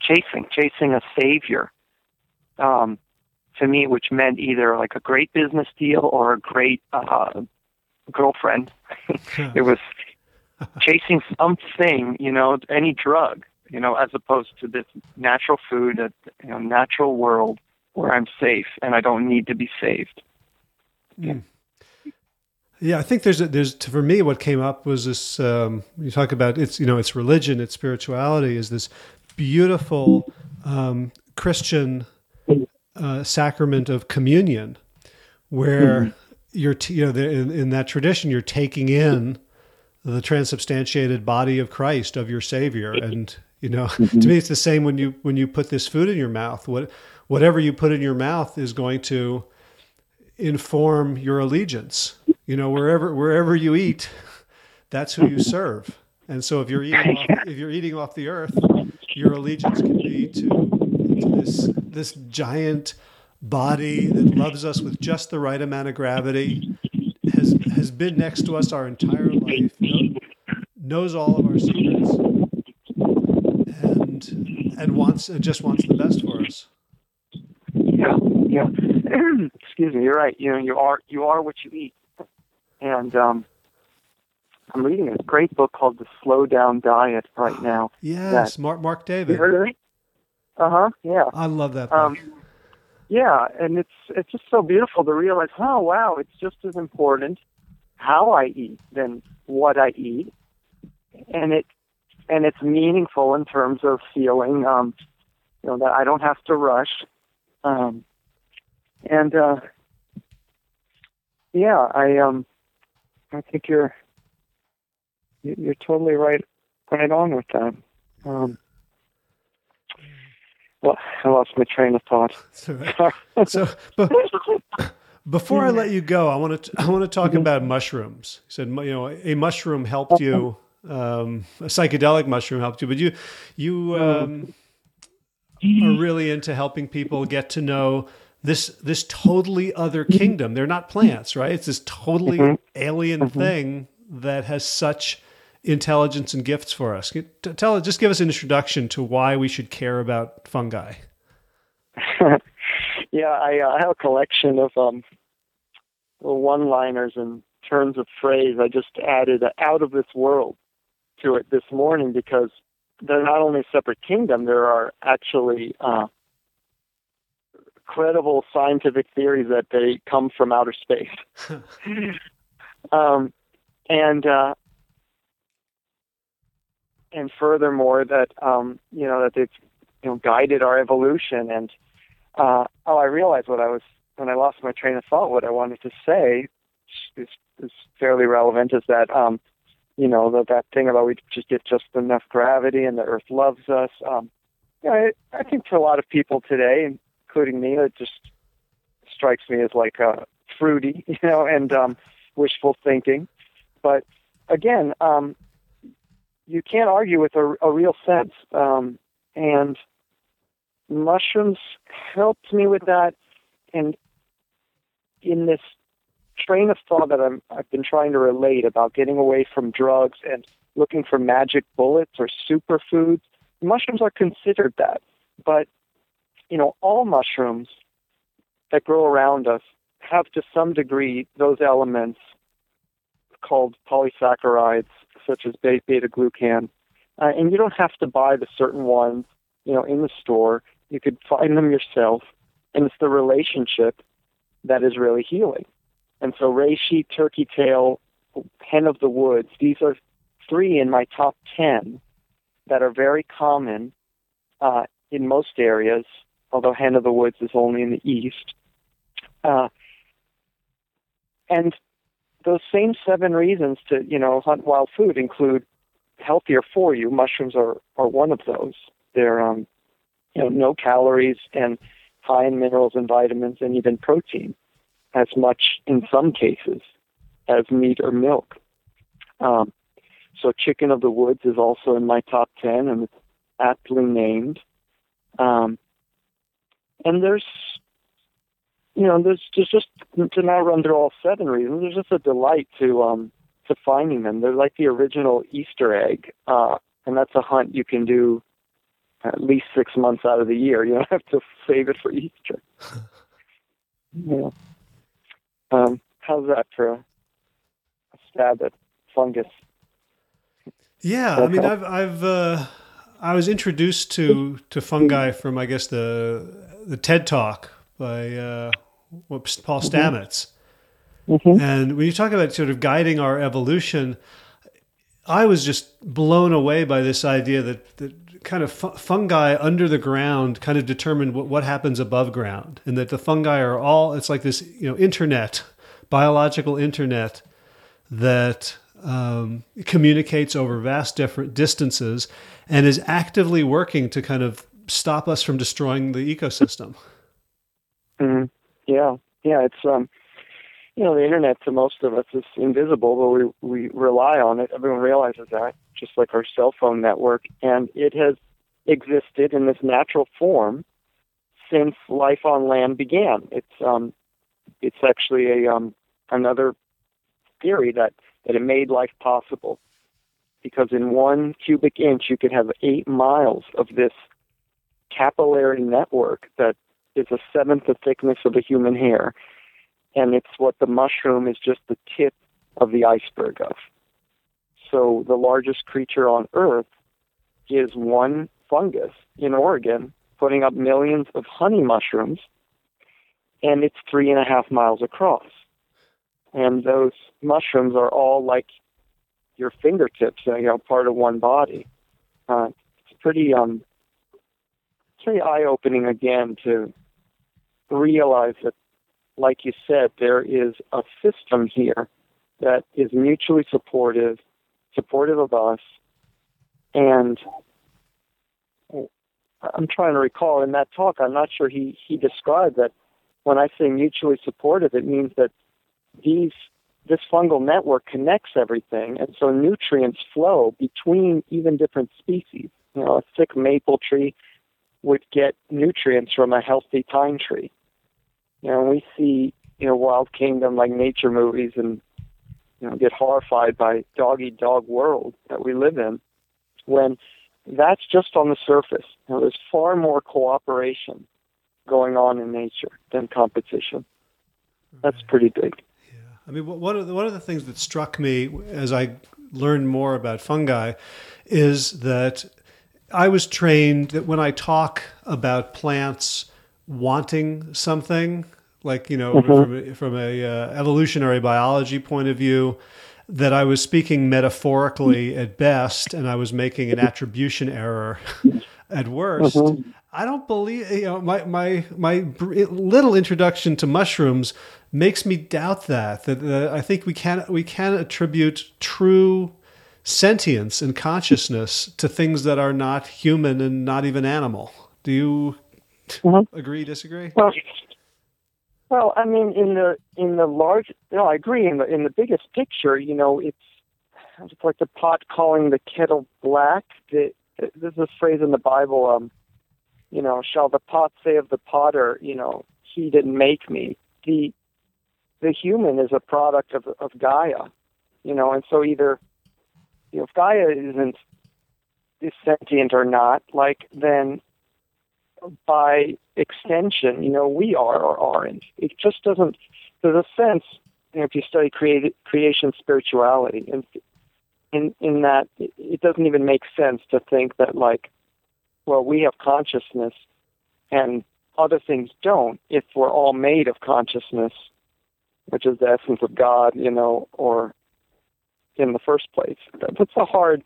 chasing, chasing a savior, um, to me, which meant either like a great business deal or a great uh, girlfriend. It was chasing something, you know, any drug, you know, as opposed to this natural food, a you know, natural world where I'm safe and I don't need to be saved. Mm. Yeah, I think there's a, there's for me what came up was this. Um, you talk about it's you know it's religion, it's spirituality, is this beautiful um, Christian uh, sacrament of communion, where mm-hmm. you're t- you know the, in, in that tradition you're taking in the transubstantiated body of Christ, of your Savior, and you know mm-hmm. to me it's the same when you when you put this food in your mouth. What whatever you put in your mouth is going to inform your allegiance. You know, wherever wherever you eat, that's who you serve. And so, if you're eating off, if you're eating off the earth, your allegiance can be to, to this this giant body that loves us with just the right amount of gravity, has has been next to us our entire life, knows, knows all of our secrets, and and wants and just wants the best for us. Yeah, yeah. Excuse me. You're right. You know, you are you are what you eat. And um, I'm reading a great book called The Slow Down Diet right now. Yes, that, Mark Mark David. You heard of it? Uh-huh, yeah. I love that book. Um, yeah, and it's it's just so beautiful to realize, oh, wow, it's just as important how I eat than what I eat. And it and it's meaningful in terms of feeling, um, you know, that I don't have to rush. Um, and, uh, yeah, I... um. I think you're you're totally right right on with that. Um, well, I lost my train of thought. So, but before I let you go, I want to I want to talk mm-hmm. about mushrooms. You said you know a mushroom helped you, um, a psychedelic mushroom helped you, but you you um, are really into helping people get to know this this totally other kingdom. They're not plants, right? It's this totally mm-hmm. alien mm-hmm. thing that has such intelligence and gifts for us. Tell, just give us an introduction to why we should care about fungi. Yeah, I, uh, I have a collection of um, one-liners and turns of phrase. I just added a out of this world to it this morning because they're not only a separate kingdom, there are actually uh, credible scientific theories that they come from outer space. um, and uh, and furthermore, that um, you know that they've you know guided our evolution. And uh, oh, I realized what I was when I lost my train of thought. What I wanted to say is, is fairly relevant. Is that um, you know that that thing about we just get just enough gravity and the Earth loves us. Um, you know, I, I think for a lot of people today, including me, it just strikes me as like uh, fruity, you know, and um, wishful thinking. But again, um, you can't argue with a, a real sense. Um, and mushrooms helped me with that. And in this train of thought that I'm, I've been trying to relate about getting away from drugs and looking for magic bullets or superfoods, mushrooms are considered that. But you know, all mushrooms that grow around us have to some degree those elements called polysaccharides, such as beta-glucan. Uh, and you don't have to buy the certain ones, you know, in the store. You could find them yourself. And it's the relationship that is really healing. And so reishi, turkey tail, hen of the woods, these are three in my top ten that are very common uh, in most areas, although hen of the woods is only in the east. Uh, and those same seven reasons to, you know, hunt wild food include healthier for you. Mushrooms are, are one of those. They're, um, you know, no calories and high in minerals and vitamins and even protein, as much in some cases as meat or milk. Um, so chicken of the woods is also in my top ten and it's aptly named. Um, and there's, you know, there's, there's just, to now run through all seven reasons, there's just a delight to, um, to finding them. They're like the original Easter egg, uh, and that's a hunt you can do at least six months out of the year. You don't have to save it for Easter. Yeah. Um, how's that for a, a stab at fungus? Yeah, I mean, I've, I've, uh, I was introduced to, to fungi from, I guess, the the TED Talk by uh, whoops, Paul Stamets. Mm-hmm. And when you talk about sort of guiding our evolution, I was just blown away by this idea that, that kind of fu- fungi under the ground kind of determine what, what happens above ground, and that the fungi are all, it's like this, you know, internet, biological internet that um, communicates over vast different distances and is actively working to kind of stop us from destroying the ecosystem. Mm-hmm. Yeah. Yeah. It's, um, you know, the internet to most of us is invisible, but we, we rely on it. Everyone realizes that, just like our cell phone network. And it has existed in this natural form since life on land began. It's um, it's actually a um, another theory that, that it made life possible, because in one cubic inch you could have eight miles of this capillary network that is a seventh the thickness of a human hair. And it's what the mushroom is just the tip of the iceberg of. So the largest creature on Earth is one fungus in Oregon, putting up millions of honey mushrooms, and it's three and a half miles across. And those mushrooms are all like your fingertips, you know, part of one body. Uh, it's pretty, um, pretty eye-opening, again, to realize that, like you said, there is a system here that is mutually supportive, supportive of us. And I'm trying to recall in that talk, I'm not sure he, he described that when I say mutually supportive, it means that these this fungal network connects everything. And so nutrients flow between even different species. You know, a thick maple tree would get nutrients from a healthy pine tree. You know, we see, you know, Wild Kingdom, like nature movies, and, you know, get horrified by dog-eat-dog world that we live in, when that's just on the surface. You know, there's far more cooperation going on in nature than competition. Right. That's pretty big. Yeah, I mean, one of the, one of the things that struck me as I learned more about fungi is that I was trained that when I talk about plants wanting something, like, you know, mm-hmm. from a, from a uh, evolutionary biology point of view, that I was speaking metaphorically at best, and I was making an attribution error at worst. Mm-hmm. I don't believe, you know, my, my, my little introduction to mushrooms makes me doubt that, that, that I think we can, we can attribute true sentience and consciousness to things that are not human and not even animal. Do you mm-hmm. agree, disagree? Well, Well, I mean, in the in the large, no, I agree. In the in the biggest picture, you know, it's, it's like the pot calling the kettle black. The, this is a phrase in the Bible. Um, you know, shall the pot say of the potter, you know, he didn't make me. The the human is a product of of Gaia, you know, and so either, you know, if Gaia isn't is sentient or not, like then. By extension, you know, we are or aren't. It just doesn't, there's a sense, you know, if you study create, creation spirituality, and in, in that it doesn't even make sense to think that, like, well, we have consciousness and other things don't if we're all made of consciousness, which is the essence of God, you know, or in the first place. That's a hard,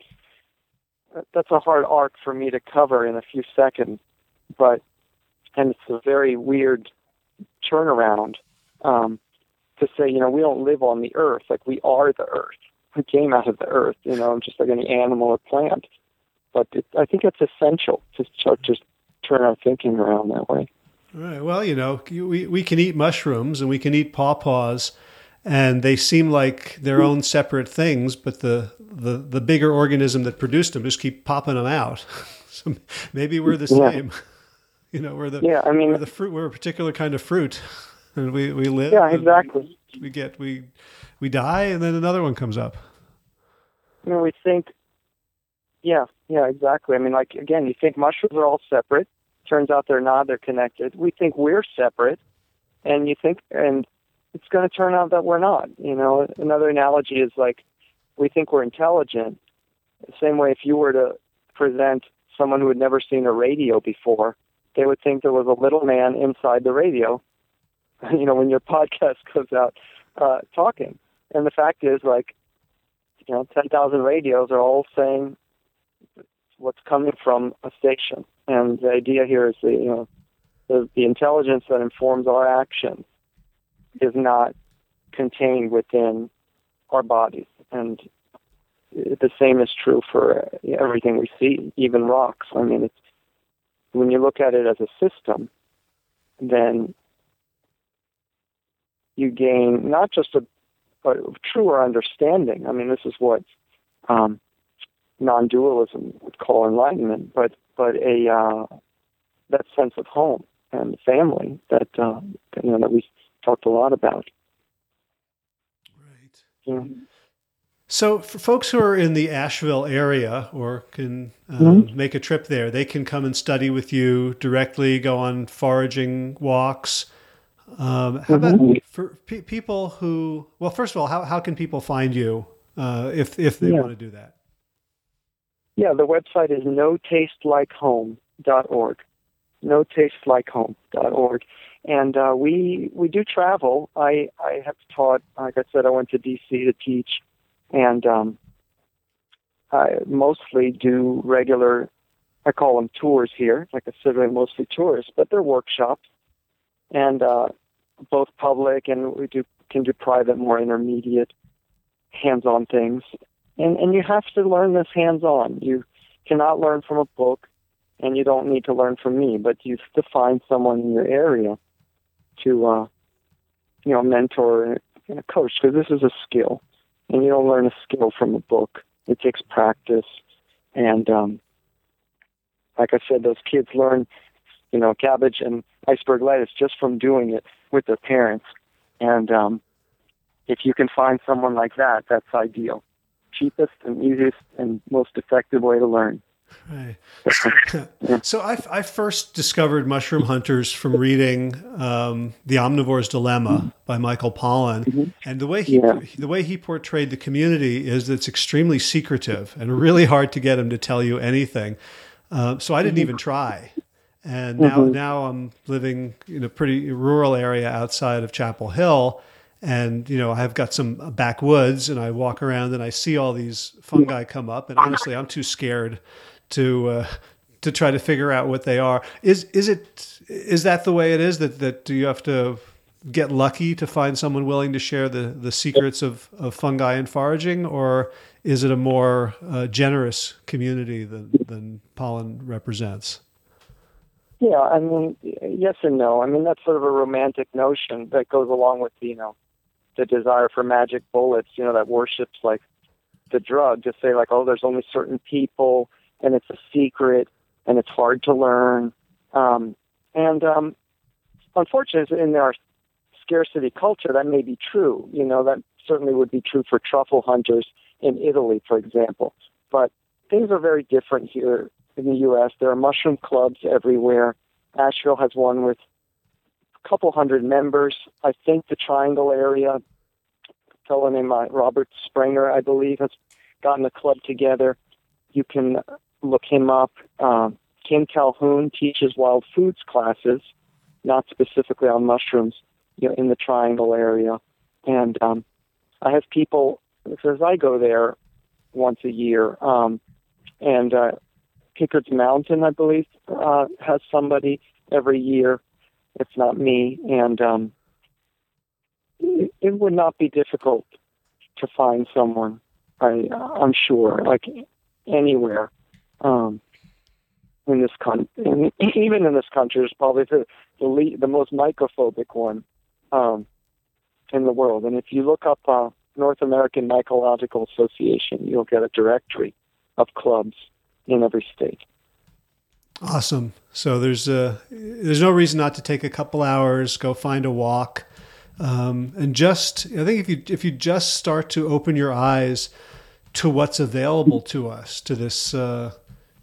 that's a hard arc for me to cover in a few seconds. But, and it's a very weird turnaround um, to say, you know, we don't live on the earth. Like, we are the earth. We came out of the earth, you know, just like any animal or plant. But it, I think it's essential to start to turn our thinking around that way. All right. Well, you know, we, we can eat mushrooms and we can eat pawpaws, and they seem like their own separate things, but the, the, the bigger organism that produced them just keep popping them out. So maybe we're the same. Yeah. You know, we're the yeah, I mean, we're the fruit. We're a particular kind of fruit, and we, we live. Yeah, exactly. We get we we die, and then another one comes up. You know, we think. Yeah, yeah, exactly. I mean, like, again, you think mushrooms are all separate. Turns out they're not. They're connected. We think we're separate, and you think, and it's going to turn out that we're not. You know, another analogy is like, we think we're intelligent. The same way, if you were to present someone who had never seen a radio before, they would think there was a little man inside the radio, you know, when your podcast goes out uh, talking. And the fact is, like, you know, ten thousand radios are all saying what's coming from a station. And the idea here is that, you know, the, the intelligence that informs our actions is not contained within our bodies. And the same is true for everything we see, even rocks. I mean, it's, when you look at it as a system, then you gain not just a, a truer understanding. I mean, this is what um, non-dualism would call enlightenment, but but a uh, that sense of home and family that uh, you know that we talked a lot about. Right. Yeah. So for folks who are in the Asheville area or can um, mm-hmm. make a trip there, they can come and study with you directly, go on foraging walks. Um, how mm-hmm. about for pe- people who, well, first of all, how, how can people find you uh, if if they yeah. want to do that? Yeah, the website is no taste like home dot org, no taste like home dot org. And uh, we, we do travel. I, I have taught, like I said, I went to D C to teach. And um, I mostly do regular, I call them tours here. I consider them mostly tours, but they're workshops, and uh, both public and we do can do private, more intermediate, hands-on things. And and you have to learn this hands-on. You cannot learn from a book, and you don't need to learn from me. But you have to find someone in your area to, uh, you know, mentor and a coach, because this is a skill. And you don't learn a skill from a book. It takes practice. And um, like I said, those kids learn, you know, cabbage and iceberg lettuce just from doing it with their parents. And um, if you can find someone like that, that's ideal. Cheapest and easiest and most effective way to learn Right. So I, I first discovered mushroom hunters from reading um, The Omnivore's Dilemma by Michael Pollan, mm-hmm. and the way he yeah. the way he portrayed the community is that it's extremely secretive and really hard to get him to tell you anything. Uh, so I didn't mm-hmm. even try, and now mm-hmm. now I'm living in a pretty rural area outside of Chapel Hill. And, you know, I've got some backwoods and I walk around and I see all these fungi come up. And honestly, I'm too scared to uh, to try to figure out what they are. Is is it is that the way it is, that, that do you have to get lucky to find someone willing to share the, the secrets of, of fungi and foraging? Or is it a more uh, generous community than, than Pollan represents? Yeah, I mean, yes and no. I mean, that's sort of a romantic notion that goes along with, you know, the desire for magic bullets, you know, that worships like the drug, to say like, oh, there's only certain people and it's a secret and it's hard to learn. Um, and um, unfortunately, in our scarcity culture, that may be true. You know, that certainly would be true for truffle hunters in Italy, for example. But things are very different here in the U S. There are mushroom clubs everywhere. Asheville has one with couple hundred members. I think the Triangle area, a fellow named Robert Springer, I believe, has gotten a club together. You can look him up. Um, Kim Calhoun teaches wild foods classes, not specifically on mushrooms, you know, in the Triangle area. And um, I have people, because I go there once a year, um, and uh, Pickards Mountain, I believe, uh, has somebody every year. It's not me, and um, it, it would not be difficult to find someone, I, I'm sure, like anywhere um, in this country. In, even in this country, it's probably the the, lead, the most mycophobic one um, in the world. And if you look up uh, North American Mycological Association, you'll get a directory of clubs in every state. Awesome. So there's a, there's no reason not to take a couple hours, go find a walk. Um, and just, I think if you, if you just start to open your eyes to what's available to us, to this, uh,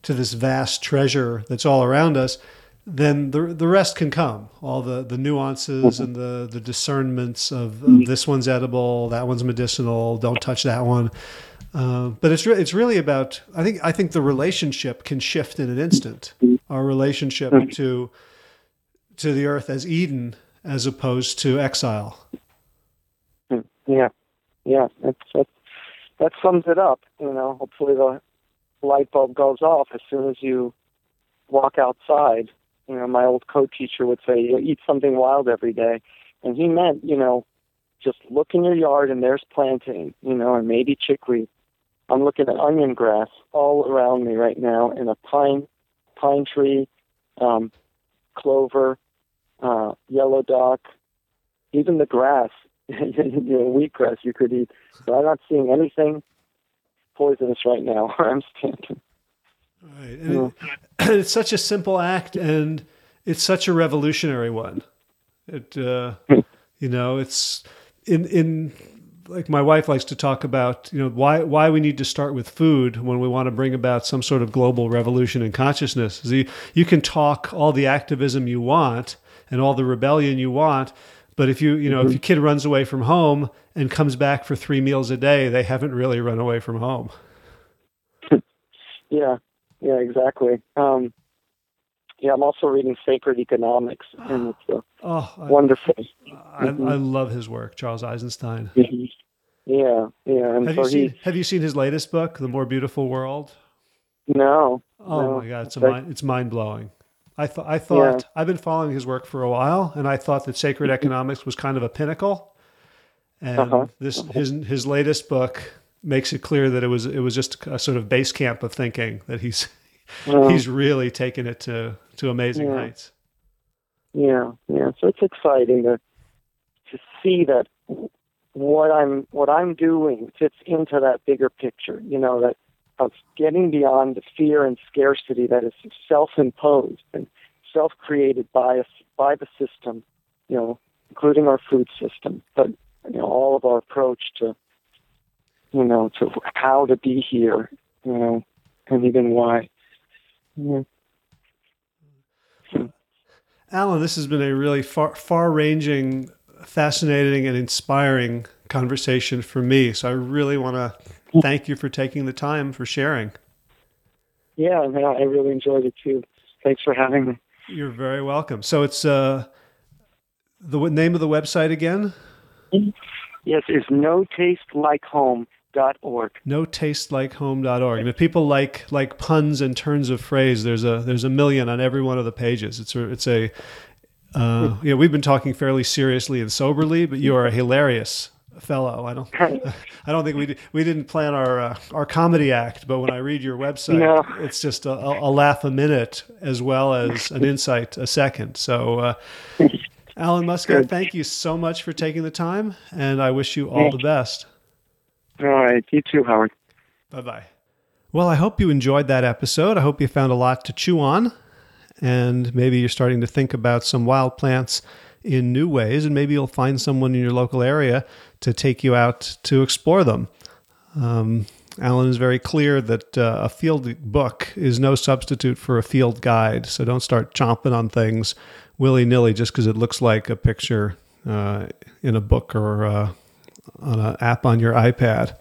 to this vast treasure that's all around us, then the the rest can come. All the, the nuances and the, the discernments of, of this one's edible, that one's medicinal, don't touch that one. Uh, but it's re- it's really about, I think I think the relationship can shift in an instant. Our relationship to to the earth as Eden, as opposed to exile. Yeah, yeah, that's, that's, that sums it up. You know, hopefully the light bulb goes off as soon as you walk outside. You know, my old co-teacher would say, you eat something wild every day, and he meant, you know, just look in your yard and there's plantain, you know, and maybe chickweed. I'm looking at onion grass all around me right now, and a pine, pine tree, um, clover, uh, yellow dock, even the grass, you know, wheatgrass you could eat. So I'm not seeing anything poisonous right now where I'm standing. Right, and yeah. it, it's such a simple act, and it's such a revolutionary one. It, uh, you know, it's in in. Like my wife likes to talk about, you know, why why we need to start with food when we want to bring about some sort of global revolution in consciousness. You, you can talk all the activism you want and all the rebellion you want, but if you, you know, mm-hmm. if your kid runs away from home and comes back for three meals a day, they haven't really run away from home. Yeah, yeah, exactly. Um, yeah, I'm also reading Sacred Economics, and it's a oh, wonderful. I, I, mm-hmm. I love his work, Charles Eisenstein. Mm-hmm. Yeah, yeah. And have, so you seen, he, have you seen his latest book, The More Beautiful World? No. Oh, no. My God, it's a mind, it's mind-blowing. I, th- I thought, yeah. I've been following his work for a while, and I thought that Sacred Economics was kind of a pinnacle. And uh-huh. this uh-huh. his his latest book makes it clear that it was it was just a sort of base camp of thinking, that he's yeah. he's really taken it to, to amazing yeah. heights. Yeah, yeah. So it's exciting to to see that what I'm what I'm doing fits into that bigger picture, you know, that of getting beyond the fear and scarcity that is self-imposed and self-created by us, by the system, you know, including our food system, but you know, all of our approach to, you know, to how to be here, you know, and even why. Mm-hmm. Alan, this has been a really far, far-ranging, fascinating, and inspiring conversation for me. So I really want to thank you for taking the time for sharing. Yeah, I really enjoyed it too. Thanks for having me. You're very welcome. So it's uh, the name of the website again? Yes, it's no taste like home dot org. no taste like home dot org. And if people like like puns and turns of phrase, there's a there's a million on every one of the pages. It's a, it's a uh, you know, we've been talking fairly seriously and soberly, but you are a hilarious fellow. I don't I don't think we did, we didn't plan our uh, our comedy act, but when I read your website, no. It's just a, a laugh a minute as well as an insight a second. So uh, Alan Muscat, thank you so much for taking the time, and I wish you all the best. All right. You too, Howard. Bye-bye. Well, I hope you enjoyed that episode. I hope you found a lot to chew on, and maybe you're starting to think about some wild plants in new ways, and maybe you'll find someone in your local area to take you out to explore them. Um, Alan is very clear that uh, a field book is no substitute for a field guide, so don't start chomping on things willy-nilly just because it looks like a picture uh, in a book or uh, on an app on your iPad.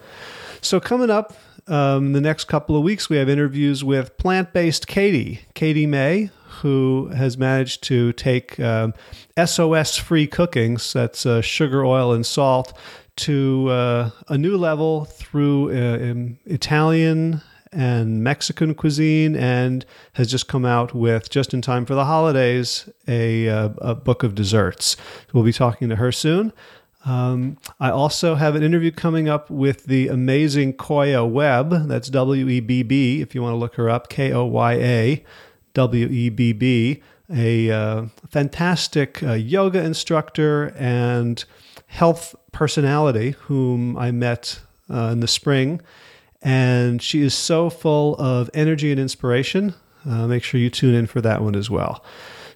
So coming up um, the next couple of weeks, we have interviews with plant-based Katie, Katie May, who has managed to take um, S O S-free cookings, that's uh, sugar, oil, and salt, to uh, a new level through uh, um, Italian and Mexican cuisine, and has just come out with, just in time for the holidays, a, uh, a book of desserts. We'll be talking to her soon. Um, I also have an interview coming up with the amazing Koya Webb, that's W E B B, if you want to look her up, K O Y A, W E B B, a uh, fantastic uh, yoga instructor and health personality whom I met uh, in the spring. And she is so full of energy and inspiration. Uh, make sure you tune in for that one as well.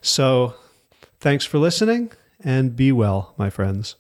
So thanks for listening, and be well, my friends.